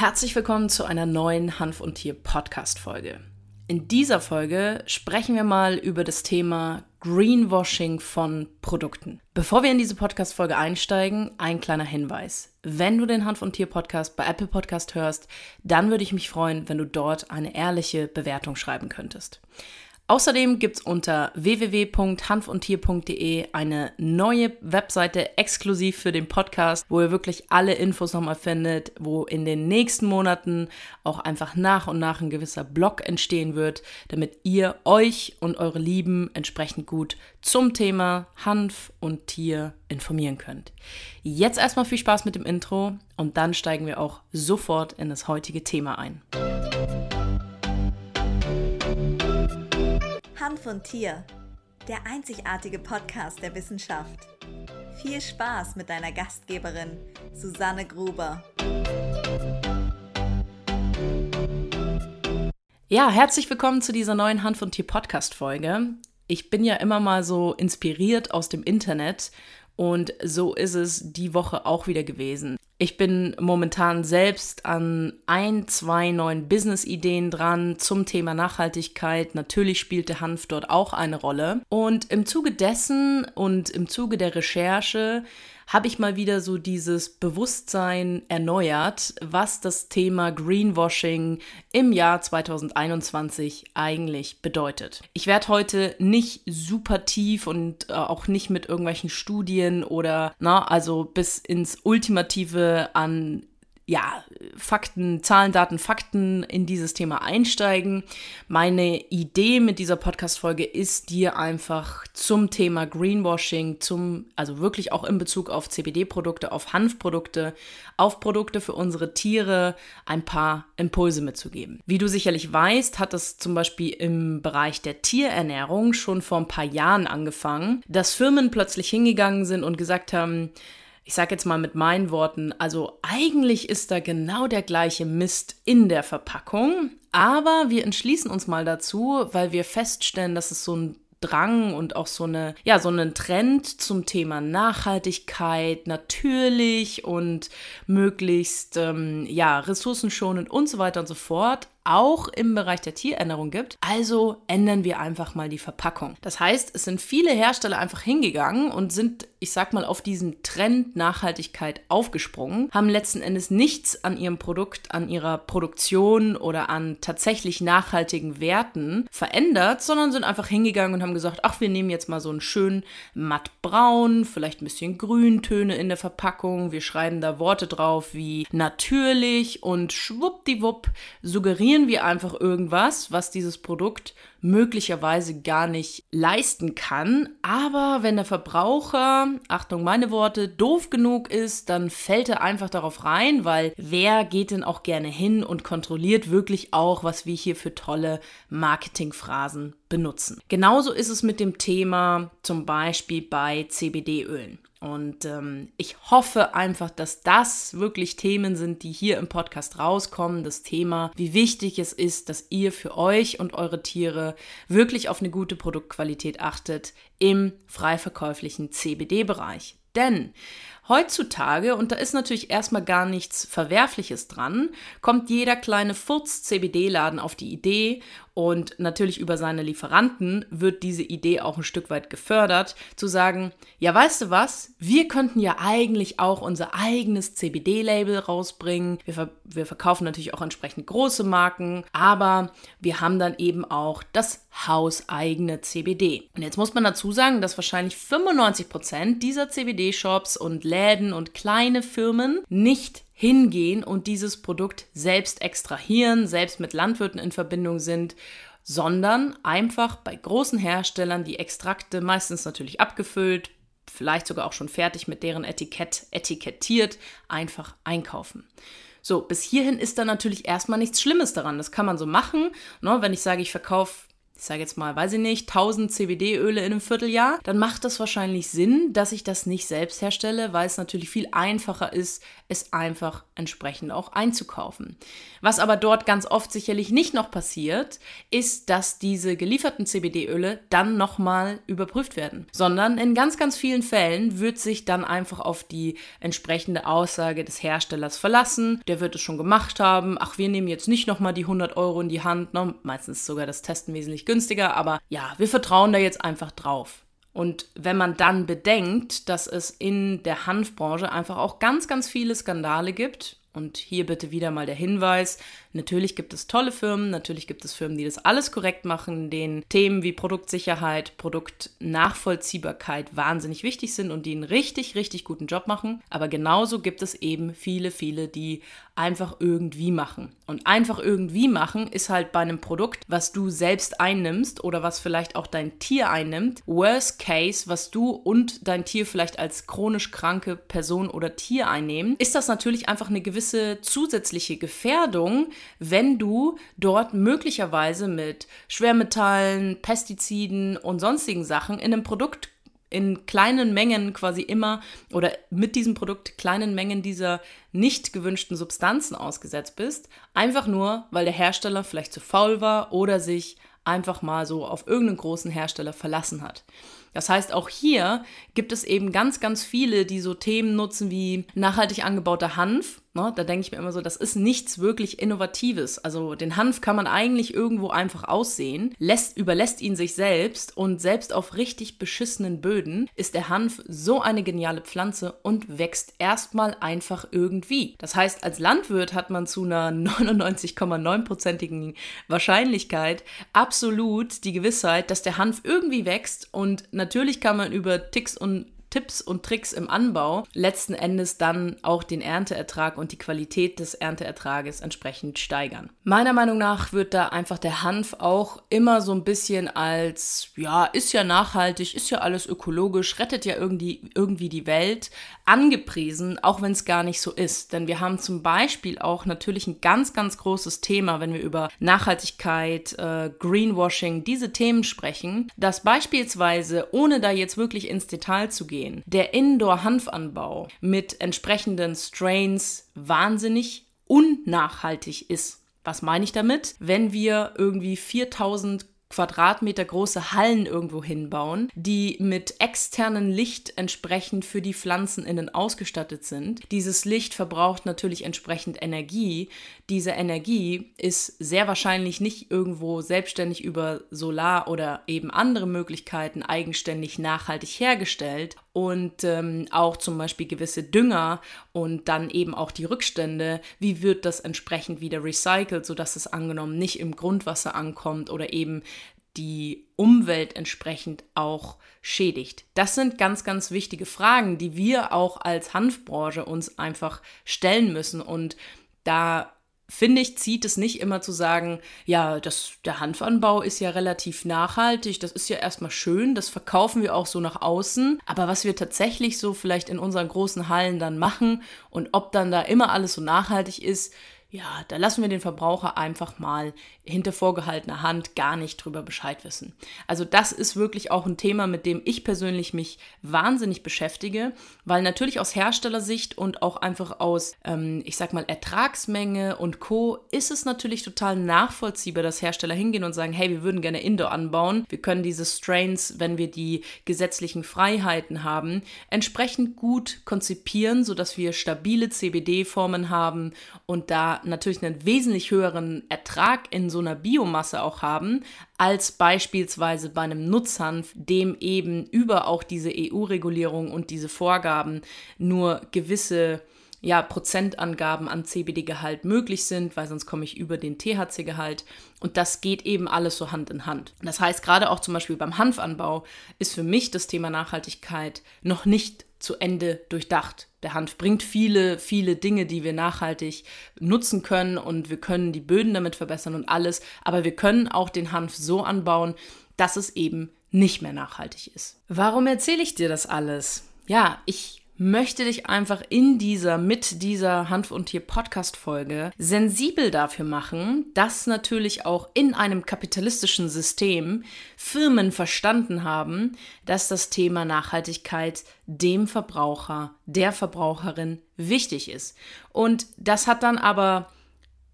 Herzlich willkommen zu einer neuen Hanf und Tier Podcast-Folge. In dieser Folge sprechen wir mal über das Thema Greenwashing von Produkten. Bevor wir in diese Podcast-Folge einsteigen, ein kleiner Hinweis. Wenn du den Hanf und Tier Podcast bei Apple Podcast hörst, dann würde ich mich freuen, wenn du dort eine ehrliche Bewertung schreiben könntest. Außerdem gibt es unter www.hanfundtier.de eine neue Webseite exklusiv für den Podcast, wo ihr wirklich alle Infos nochmal findet, wo in den nächsten Monaten auch einfach nach und nach ein gewisser Blog entstehen wird, damit ihr euch und eure Lieben entsprechend gut zum Thema Hanf und Tier informieren könnt. Jetzt erstmal viel Spaß mit dem Intro und dann steigen wir auch sofort in das heutige Thema ein. Hanf und Tier, der einzigartige Podcast der Wissenschaft. Viel Spaß mit deiner Gastgeberin, Susanne Gruber. Ja, herzlich willkommen zu dieser neuen Hanf und Tier Podcast-Folge. Ich bin ja immer mal so inspiriert aus dem Internet und so ist es die Woche auch wieder gewesen. Ich bin momentan selbst an 2 neuen Business-Ideen dran zum Thema Nachhaltigkeit. Natürlich spielt der Hanf dort auch eine Rolle. Und im Zuge dessen und im Zuge der Recherche habe ich mal wieder so dieses Bewusstsein erneuert, was das Thema Greenwashing im Jahr 2021 eigentlich bedeutet. Ich werde heute nicht super tief und auch nicht mit irgendwelchen Studien oder, also bis ins Ultimative an Fakten, Zahlen, Daten, Fakten in dieses Thema einsteigen. Meine Idee mit dieser Podcast-Folge ist, dir einfach zum Thema Greenwashing, also wirklich auch in Bezug auf CBD-Produkte, auf Hanfprodukte, auf Produkte für unsere Tiere ein paar Impulse mitzugeben. Wie du sicherlich weißt, hat es zum Beispiel im Bereich der Tierernährung schon vor ein paar Jahren angefangen, dass Firmen plötzlich hingegangen sind und gesagt haben, ich sage jetzt mal mit meinen Worten, also eigentlich ist da genau der gleiche Mist in der Verpackung, aber wir entschließen uns mal dazu, weil wir feststellen, dass es so ein Drang und auch so einen Trend zum Thema Nachhaltigkeit, natürlich und möglichst ressourcenschonend und so weiter und so fort auch im Bereich der Tierernährung gibt. Also ändern wir einfach mal die Verpackung. Das heißt, es sind viele Hersteller einfach hingegangen und sind, ich sag mal, auf diesen Trend Nachhaltigkeit aufgesprungen, haben letzten Endes nichts an ihrem Produkt, an ihrer Produktion oder an tatsächlich nachhaltigen Werten verändert, sondern sind einfach hingegangen und haben gesagt, ach, wir nehmen jetzt mal so einen schönen mattbraun, vielleicht ein bisschen Grüntöne in der Verpackung, wir schreiben da Worte drauf wie natürlich und schwuppdiwupp suggerieren wir einfach irgendwas, was dieses Produkt möglicherweise gar nicht leisten kann. Aber wenn der Verbraucher, Achtung meine Worte, doof genug ist, dann fällt er einfach darauf rein, weil wer geht denn auch gerne hin und kontrolliert wirklich auch, was wir hier für tolle Marketingphrasen benutzen. Genauso ist es mit dem Thema zum Beispiel bei CBD-Ölen. Und ich hoffe einfach, dass das wirklich Themen sind, die hier im Podcast rauskommen. Das Thema, wie wichtig es ist, dass ihr für euch und eure Tiere wirklich auf eine gute Produktqualität achtet im frei verkäuflichen CBD-Bereich. Denn heutzutage, und da ist natürlich erstmal gar nichts Verwerfliches dran, kommt jeder kleine Furz-CBD-Laden auf die Idee und natürlich über seine Lieferanten wird diese Idee auch ein Stück weit gefördert, zu sagen, ja, weißt du was, wir könnten ja eigentlich auch unser eigenes CBD-Label rausbringen. Wir verkaufen natürlich auch entsprechend große Marken, aber wir haben dann eben auch das hauseigene CBD. Und jetzt muss man dazu sagen, dass wahrscheinlich 95% dieser CBD-Shops und Läden und kleine Firmen nicht hingehen und dieses Produkt selbst extrahieren, selbst mit Landwirten in Verbindung sind, sondern einfach bei großen Herstellern die Extrakte, meistens natürlich abgefüllt, vielleicht sogar auch schon fertig mit deren Etikett etikettiert, einfach einkaufen. So, bis hierhin ist da natürlich erstmal nichts Schlimmes daran. Das kann man so machen. Wenn ich sage, ich verkaufe ich sage jetzt mal, weiß ich nicht, 1000 CBD-Öle in einem Vierteljahr, dann macht das wahrscheinlich Sinn, dass ich das nicht selbst herstelle, weil es natürlich viel einfacher ist, es einfach entsprechend auch einzukaufen. Was aber dort ganz oft sicherlich nicht noch passiert, ist, dass diese gelieferten CBD-Öle dann nochmal überprüft werden, sondern in ganz, ganz vielen Fällen wird sich dann einfach auf die entsprechende Aussage des Herstellers verlassen. Der wird es schon gemacht haben. Ach, wir nehmen jetzt nicht nochmal die 100 Euro in die Hand. No, meistens sogar das Testen wesentlich günstiger, aber ja, wir vertrauen da jetzt einfach drauf. Und wenn man dann bedenkt, dass es in der Hanfbranche einfach auch ganz, ganz viele Skandale gibt, und hier bitte wieder mal der Hinweis, natürlich gibt es tolle Firmen, natürlich gibt es Firmen, die das alles korrekt machen, denen Themen wie Produktsicherheit, Produktnachvollziehbarkeit wahnsinnig wichtig sind und die einen richtig, richtig guten Job machen. Aber genauso gibt es eben viele, viele, die einfach irgendwie machen. Und einfach irgendwie machen ist halt bei einem Produkt, was du selbst einnimmst oder was vielleicht auch dein Tier einnimmt, worst case, was du und dein Tier vielleicht als chronisch kranke Person oder Tier einnehmen, ist das natürlich einfach eine gewisse zusätzliche Gefährdung, wenn du dort möglicherweise mit Schwermetallen, Pestiziden und sonstigen Sachen in einem Produkt in kleinen Mengen quasi immer oder mit diesem Produkt kleinen Mengen dieser nicht gewünschten Substanzen ausgesetzt bist, einfach nur, weil der Hersteller vielleicht zu faul war oder sich einfach mal so auf irgendeinen großen Hersteller verlassen hat. Das heißt, auch hier gibt es eben ganz, ganz viele, die so Themen nutzen wie nachhaltig angebauter Hanf. Da denke ich mir immer so, das ist nichts wirklich Innovatives. Also den Hanf kann man eigentlich irgendwo einfach aussehen, überlässt ihn sich selbst und selbst auf richtig beschissenen Böden ist der Hanf so eine geniale Pflanze und wächst erstmal einfach irgendwie. Das heißt, als Landwirt hat man zu einer 99,9%igen Wahrscheinlichkeit absolut die Gewissheit, dass der Hanf irgendwie wächst und natürlich kann man über Tipps und Tricks im Anbau letzten Endes dann auch den Ernteertrag und die Qualität des Ernteertrages entsprechend steigern. Meiner Meinung nach wird da einfach der Hanf auch immer so ein bisschen als, ja, ist ja nachhaltig, ist ja alles ökologisch, rettet ja irgendwie die Welt, angepriesen, auch wenn es gar nicht so ist. Denn wir haben zum Beispiel auch natürlich ein ganz, ganz großes Thema, wenn wir über Nachhaltigkeit, Greenwashing, diese Themen sprechen, dass beispielsweise, ohne da jetzt wirklich ins Detail zu gehen, der Indoor-Hanfanbau mit entsprechenden Strains wahnsinnig unnachhaltig ist. Was meine ich damit? Wenn wir irgendwie 4000 Quadratmeter große Hallen irgendwo hinbauen, die mit externem Licht entsprechend für die Pflanzen innen ausgestattet sind. Dieses Licht verbraucht natürlich entsprechend Energie. Diese Energie ist sehr wahrscheinlich nicht irgendwo selbstständig über Solar oder eben andere Möglichkeiten eigenständig nachhaltig hergestellt. Und auch zum Beispiel gewisse Dünger und dann eben auch die Rückstände, wie wird das entsprechend wieder recycelt, sodass es angenommen nicht im Grundwasser ankommt oder eben die Umwelt entsprechend auch schädigt. Das sind ganz, ganz wichtige Fragen, die wir auch als Hanfbranche uns einfach stellen müssen. Und da finde ich, zieht es nicht immer zu sagen, ja, der Hanfanbau ist ja relativ nachhaltig, das ist ja erstmal schön, das verkaufen wir auch so nach außen, aber was wir tatsächlich so vielleicht in unseren großen Hallen dann machen und ob dann da immer alles so nachhaltig ist, ja, da lassen wir den Verbraucher einfach mal hinter vorgehaltener Hand gar nicht drüber Bescheid wissen. Also das ist wirklich auch ein Thema, mit dem ich persönlich mich wahnsinnig beschäftige, weil natürlich aus Herstellersicht und auch einfach aus, ich sag mal, Ertragsmenge und Co. ist es natürlich total nachvollziehbar, dass Hersteller hingehen und sagen, hey, wir würden gerne Indoor anbauen. Wir können diese Strains, wenn wir die gesetzlichen Freiheiten haben, entsprechend gut konzipieren, sodass wir stabile CBD-Formen haben und da natürlich einen wesentlich höheren Ertrag in so einer Biomasse auch haben, als beispielsweise bei einem Nutzhanf, dem eben über auch diese EU-Regulierung und diese Vorgaben nur gewisse Prozentangaben an CBD-Gehalt möglich sind, weil sonst komme ich über den THC-Gehalt und das geht eben alles so Hand in Hand. Das heißt, gerade auch zum Beispiel beim Hanfanbau ist für mich das Thema Nachhaltigkeit noch nicht zu Ende durchdacht. Der Hanf bringt viele, viele Dinge, die wir nachhaltig nutzen können und wir können die Böden damit verbessern und alles, aber wir können auch den Hanf so anbauen, dass es eben nicht mehr nachhaltig ist. Warum erzähle ich dir das alles? Ja, ich möchte dich einfach mit dieser Hanf und Tier Podcast-Folge sensibel dafür machen, dass natürlich auch in einem kapitalistischen System Firmen verstanden haben, dass das Thema Nachhaltigkeit dem Verbraucher, der Verbraucherin wichtig ist. Und das hat dann aber,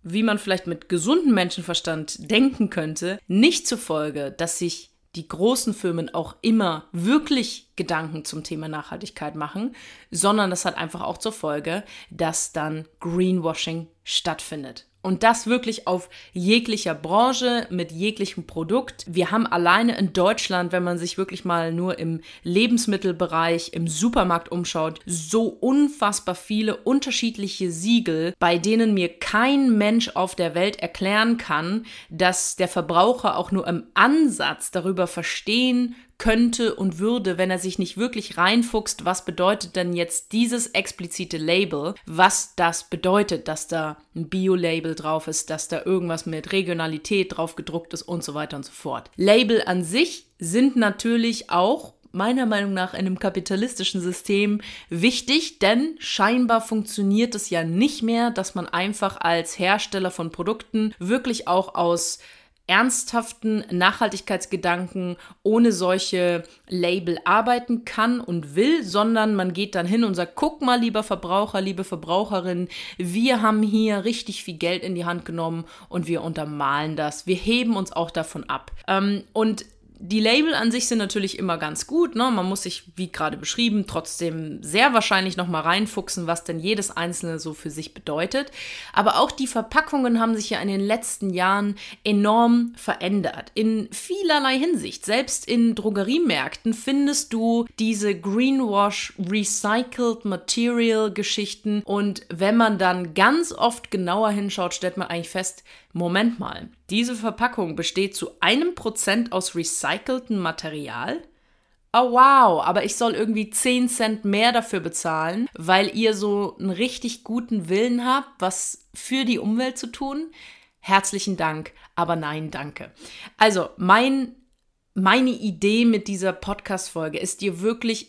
wie man vielleicht mit gesundem Menschenverstand denken könnte, nicht zur Folge, dass sich die großen Firmen auch immer wirklich Gedanken zum Thema Nachhaltigkeit machen, sondern das hat einfach auch zur Folge, dass dann Greenwashing stattfindet. Und das wirklich auf jeglicher Branche, mit jeglichem Produkt. Wir haben alleine in Deutschland, wenn man sich wirklich mal nur im Lebensmittelbereich, im Supermarkt umschaut, so unfassbar viele unterschiedliche Siegel, bei denen mir kein Mensch auf der Welt erklären kann, dass der Verbraucher auch nur im Ansatz darüber verstehen könnte und würde, wenn er sich nicht wirklich reinfuchst, was bedeutet denn jetzt dieses explizite Label, was das bedeutet, dass da ein Bio-Label drauf ist, dass da irgendwas mit Regionalität drauf gedruckt ist und so weiter und so fort. Label an sich sind natürlich auch meiner Meinung nach in einem kapitalistischen System wichtig, denn scheinbar funktioniert es ja nicht mehr, dass man einfach als Hersteller von Produkten wirklich auch aus ernsthaften Nachhaltigkeitsgedanken ohne solche Label arbeiten kann und will, sondern man geht dann hin und sagt, guck mal, lieber Verbraucher, liebe Verbraucherin, wir haben hier richtig viel Geld in die Hand genommen und wir untermalen das. Wir heben uns auch davon ab. Und die Label an sich sind natürlich immer ganz gut, ne? Man muss sich, wie gerade beschrieben, trotzdem sehr wahrscheinlich nochmal reinfuchsen, was denn jedes Einzelne so für sich bedeutet. Aber auch die Verpackungen haben sich ja in den letzten Jahren enorm verändert. In vielerlei Hinsicht. Selbst in Drogeriemärkten findest du diese Greenwash-Recycled Material-Geschichten. Und wenn man dann ganz oft genauer hinschaut, stellt man eigentlich fest, Moment mal, diese Verpackung besteht zu 1% aus recyceltem Material? Oh wow, aber ich soll irgendwie 10 Cent mehr dafür bezahlen, weil ihr so einen richtig guten Willen habt, was für die Umwelt zu tun? Herzlichen Dank, aber nein, danke. Also, meine Idee mit dieser Podcast-Folge ist, dir wirklich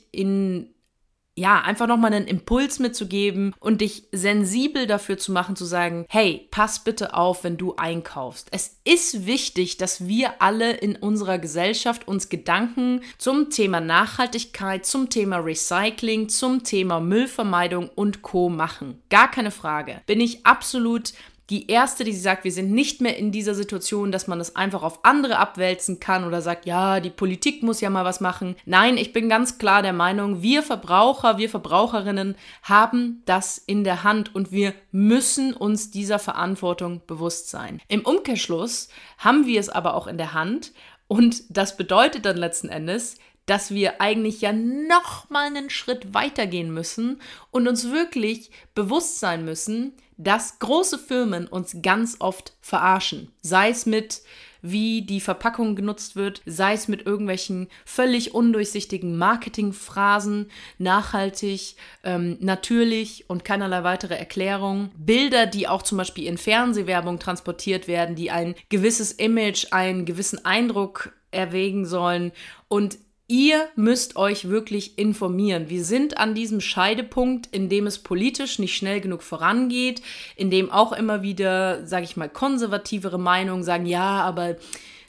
einfach nochmal einen Impuls mitzugeben und dich sensibel dafür zu machen, zu sagen, hey, pass bitte auf, wenn du einkaufst. Es ist wichtig, dass wir alle in unserer Gesellschaft uns Gedanken zum Thema Nachhaltigkeit, zum Thema Recycling, zum Thema Müllvermeidung und Co. machen. Gar keine Frage. Bin ich absolut die erste, die sagt, wir sind nicht mehr in dieser Situation, dass man das einfach auf andere abwälzen kann oder sagt, ja, die Politik muss ja mal was machen. Nein, ich bin ganz klar der Meinung, wir Verbraucher, wir Verbraucherinnen haben das in der Hand und wir müssen uns dieser Verantwortung bewusst sein. Im Umkehrschluss haben wir es aber auch in der Hand und das bedeutet dann letzten Endes, dass wir eigentlich ja nochmal einen Schritt weitergehen müssen und uns wirklich bewusst sein müssen, dass große Firmen uns ganz oft verarschen. Sei es mit, wie die Verpackung genutzt wird, sei es mit irgendwelchen völlig undurchsichtigen Marketingphrasen, nachhaltig, natürlich und keinerlei weitere Erklärung. Bilder, die auch zum Beispiel in Fernsehwerbung transportiert werden, die ein gewisses Image, einen gewissen Eindruck erwägen sollen und ihr müsst euch wirklich informieren. Wir sind an diesem Scheidepunkt, in dem es politisch nicht schnell genug vorangeht, in dem auch immer wieder, sage ich mal, konservativere Meinungen sagen, ja, aber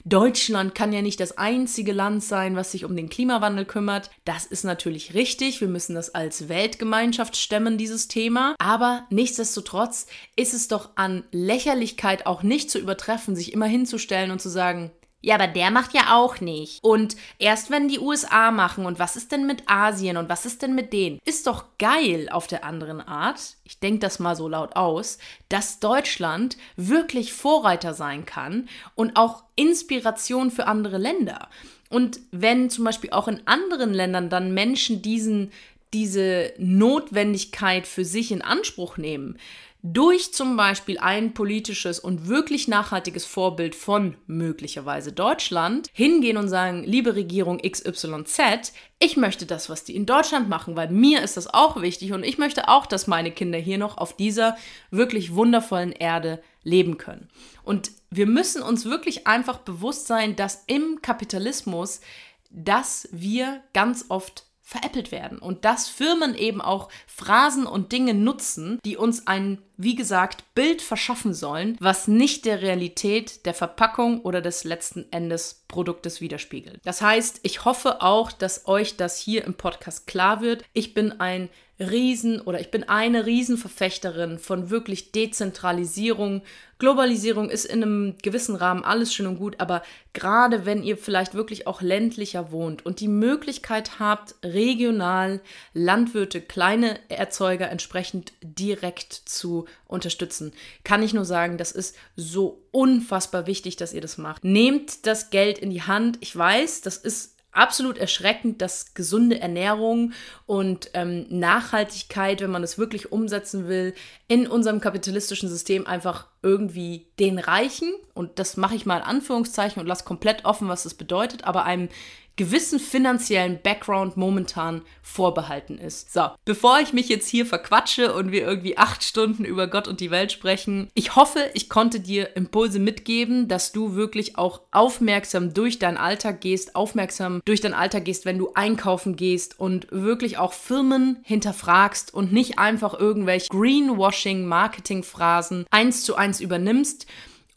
Deutschland kann ja nicht das einzige Land sein, was sich um den Klimawandel kümmert. Das ist natürlich richtig. Wir müssen das als Weltgemeinschaft stemmen, dieses Thema. Aber nichtsdestotrotz ist es doch an Lächerlichkeit auch nicht zu übertreffen, sich immer hinzustellen und zu sagen, ja, aber der macht ja auch nicht. Und erst wenn die USA machen und was ist denn mit Asien und was ist denn mit denen? Ist doch geil auf der anderen Art, ich denke das mal so laut aus, dass Deutschland wirklich Vorreiter sein kann und auch Inspiration für andere Länder. Und wenn zum Beispiel auch in anderen Ländern dann Menschen diese Notwendigkeit für sich in Anspruch nehmen, durch zum Beispiel ein politisches und wirklich nachhaltiges Vorbild von möglicherweise Deutschland hingehen und sagen, liebe Regierung XYZ, ich möchte das, was die in Deutschland machen, weil mir ist das auch wichtig und ich möchte auch, dass meine Kinder hier noch auf dieser wirklich wundervollen Erde leben können. Und wir müssen uns wirklich einfach bewusst sein, dass im Kapitalismus, dass wir ganz oft veräppelt werden. Und dass Firmen eben auch Phrasen und Dinge nutzen, die uns ein, wie gesagt, Bild verschaffen sollen, was nicht der Realität, der Verpackung oder des letzten Endes Produktes widerspiegelt. Das heißt, ich hoffe auch, dass euch das hier im Podcast klar wird. Ich bin eine Riesenverfechterin von wirklich Dezentralisierung. Globalisierung ist in einem gewissen Rahmen alles schön und gut, aber gerade wenn ihr vielleicht wirklich auch ländlicher wohnt und die Möglichkeit habt, regional Landwirte, kleine Erzeuger entsprechend direkt zu unterstützen, kann ich nur sagen, das ist so unfassbar wichtig, dass ihr das macht. Nehmt das Geld in die Hand. Ich weiß, das ist absolut erschreckend, dass gesunde Ernährung und Nachhaltigkeit, wenn man es wirklich umsetzen will, in unserem kapitalistischen System einfach irgendwie den Reichen, und das mache ich mal in Anführungszeichen und lasse komplett offen, was das bedeutet, aber einem gewissen finanziellen Background momentan vorbehalten ist. So, bevor ich mich jetzt hier verquatsche und wir irgendwie 8 Stunden über Gott und die Welt sprechen, ich hoffe, ich konnte dir Impulse mitgeben, dass du wirklich auch aufmerksam durch deinen Alltag gehst, wenn du einkaufen gehst und wirklich auch Firmen hinterfragst und nicht einfach irgendwelche Greenwashing-Marketing-Phrasen 1:1 übernimmst,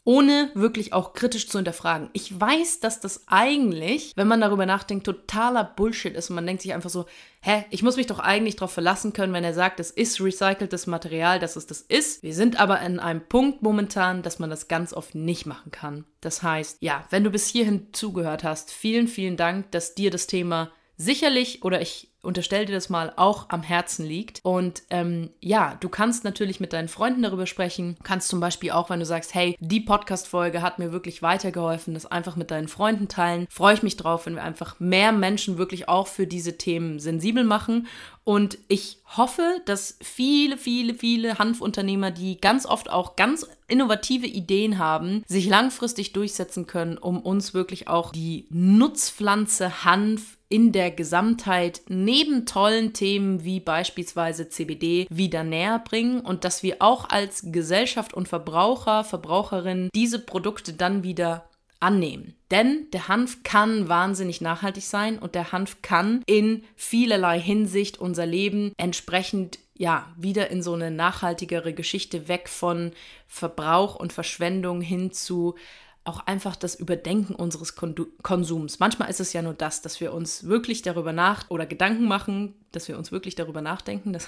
ohne wirklich auch kritisch zu hinterfragen. Ich weiß, dass das eigentlich, wenn man darüber nachdenkt, totaler Bullshit ist und man denkt sich einfach so, ich muss mich doch eigentlich darauf verlassen können, wenn er sagt, es ist recyceltes Material, dass es das ist. Wir sind aber an einem Punkt momentan, dass man das ganz oft nicht machen kann. Das heißt, ja, wenn du bis hierhin zugehört hast, vielen, vielen Dank, dass dir das Thema sicherlich, oder ich unterstell dir das mal, auch am Herzen liegt. Und du kannst natürlich mit deinen Freunden darüber sprechen. Du kannst zum Beispiel auch, wenn du sagst, hey, die Podcast-Folge hat mir wirklich weitergeholfen, das einfach mit deinen Freunden teilen. Freue ich mich drauf, wenn wir einfach mehr Menschen wirklich auch für diese Themen sensibel machen. Und ich hoffe, dass viele, viele, viele Hanfunternehmer, die ganz oft auch ganz innovative Ideen haben, sich langfristig durchsetzen können, um uns wirklich auch die Nutzpflanze Hanf in der Gesamtheit neben tollen Themen wie beispielsweise CBD wieder näher bringen und dass wir auch als Gesellschaft und Verbraucher, Verbraucherinnen diese Produkte dann wieder annehmen. Denn der Hanf kann wahnsinnig nachhaltig sein und der Hanf kann in vielerlei Hinsicht unser Leben entsprechend wieder in so eine nachhaltigere Geschichte, weg von Verbrauch und Verschwendung hin zu auch einfach das Überdenken unseres Konsums. Manchmal ist es ja nur das, dass wir uns wirklich darüber nachdenken, das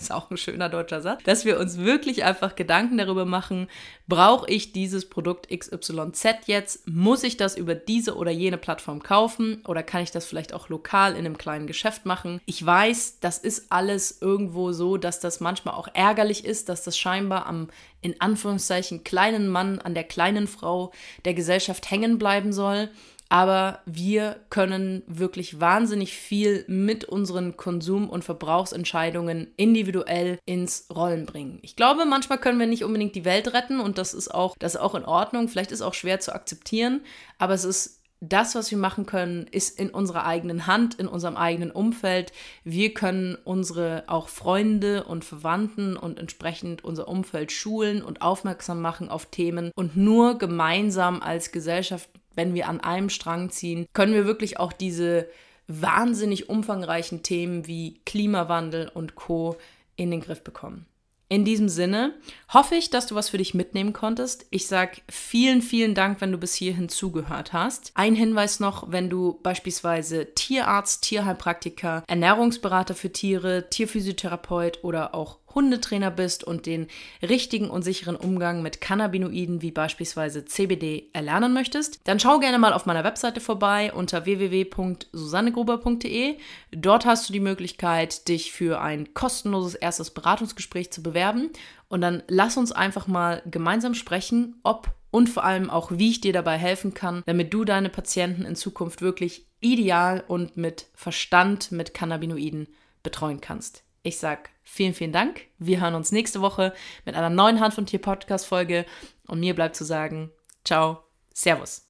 ist auch ein schöner deutscher Satz, dass wir uns wirklich einfach Gedanken darüber machen, brauche ich dieses Produkt XYZ jetzt? Muss ich das über diese oder jene Plattform kaufen? Oder kann ich das vielleicht auch lokal in einem kleinen Geschäft machen? Ich weiß, das ist alles irgendwo so, dass das manchmal auch ärgerlich ist, dass das scheinbar am, in Anführungszeichen, kleinen Mann, an der kleinen Frau der Gesellschaft hängen bleiben soll. Aber wir können wirklich wahnsinnig viel mit unseren Konsum- und Verbrauchsentscheidungen individuell ins Rollen bringen. Ich glaube, manchmal können wir nicht unbedingt die Welt retten und das ist auch in Ordnung. Vielleicht ist auch schwer zu akzeptieren, aber es ist das, was wir machen können, ist in unserer eigenen Hand, in unserem eigenen Umfeld. Wir können unsere auch Freunde und Verwandten und entsprechend unser Umfeld schulen und aufmerksam machen auf Themen, und nur gemeinsam als Gesellschaft, wenn wir an einem Strang ziehen, können wir wirklich auch diese wahnsinnig umfangreichen Themen wie Klimawandel und Co. in den Griff bekommen. In diesem Sinne hoffe ich, dass du was für dich mitnehmen konntest. Ich sage vielen, vielen Dank, wenn du bis hierhin zugehört hast. Ein Hinweis noch, wenn du beispielsweise Tierarzt, Tierheilpraktiker, Ernährungsberater für Tiere, Tierphysiotherapeut oder auch Hundetrainer bist und den richtigen und sicheren Umgang mit Cannabinoiden wie beispielsweise CBD erlernen möchtest, dann schau gerne mal auf meiner Webseite vorbei unter www.susannegruber.de. Dort hast du die Möglichkeit, dich für ein kostenloses erstes Beratungsgespräch zu bewerben, und dann lass uns einfach mal gemeinsam sprechen, ob und vor allem auch, wie ich dir dabei helfen kann, damit du deine Patienten in Zukunft wirklich ideal und mit Verstand mit Cannabinoiden betreuen kannst. Ich sage vielen, vielen Dank. Wir hören uns nächste Woche mit einer neuen Hanf und Tier Podcast Folge. Und mir bleibt zu sagen, ciao, servus.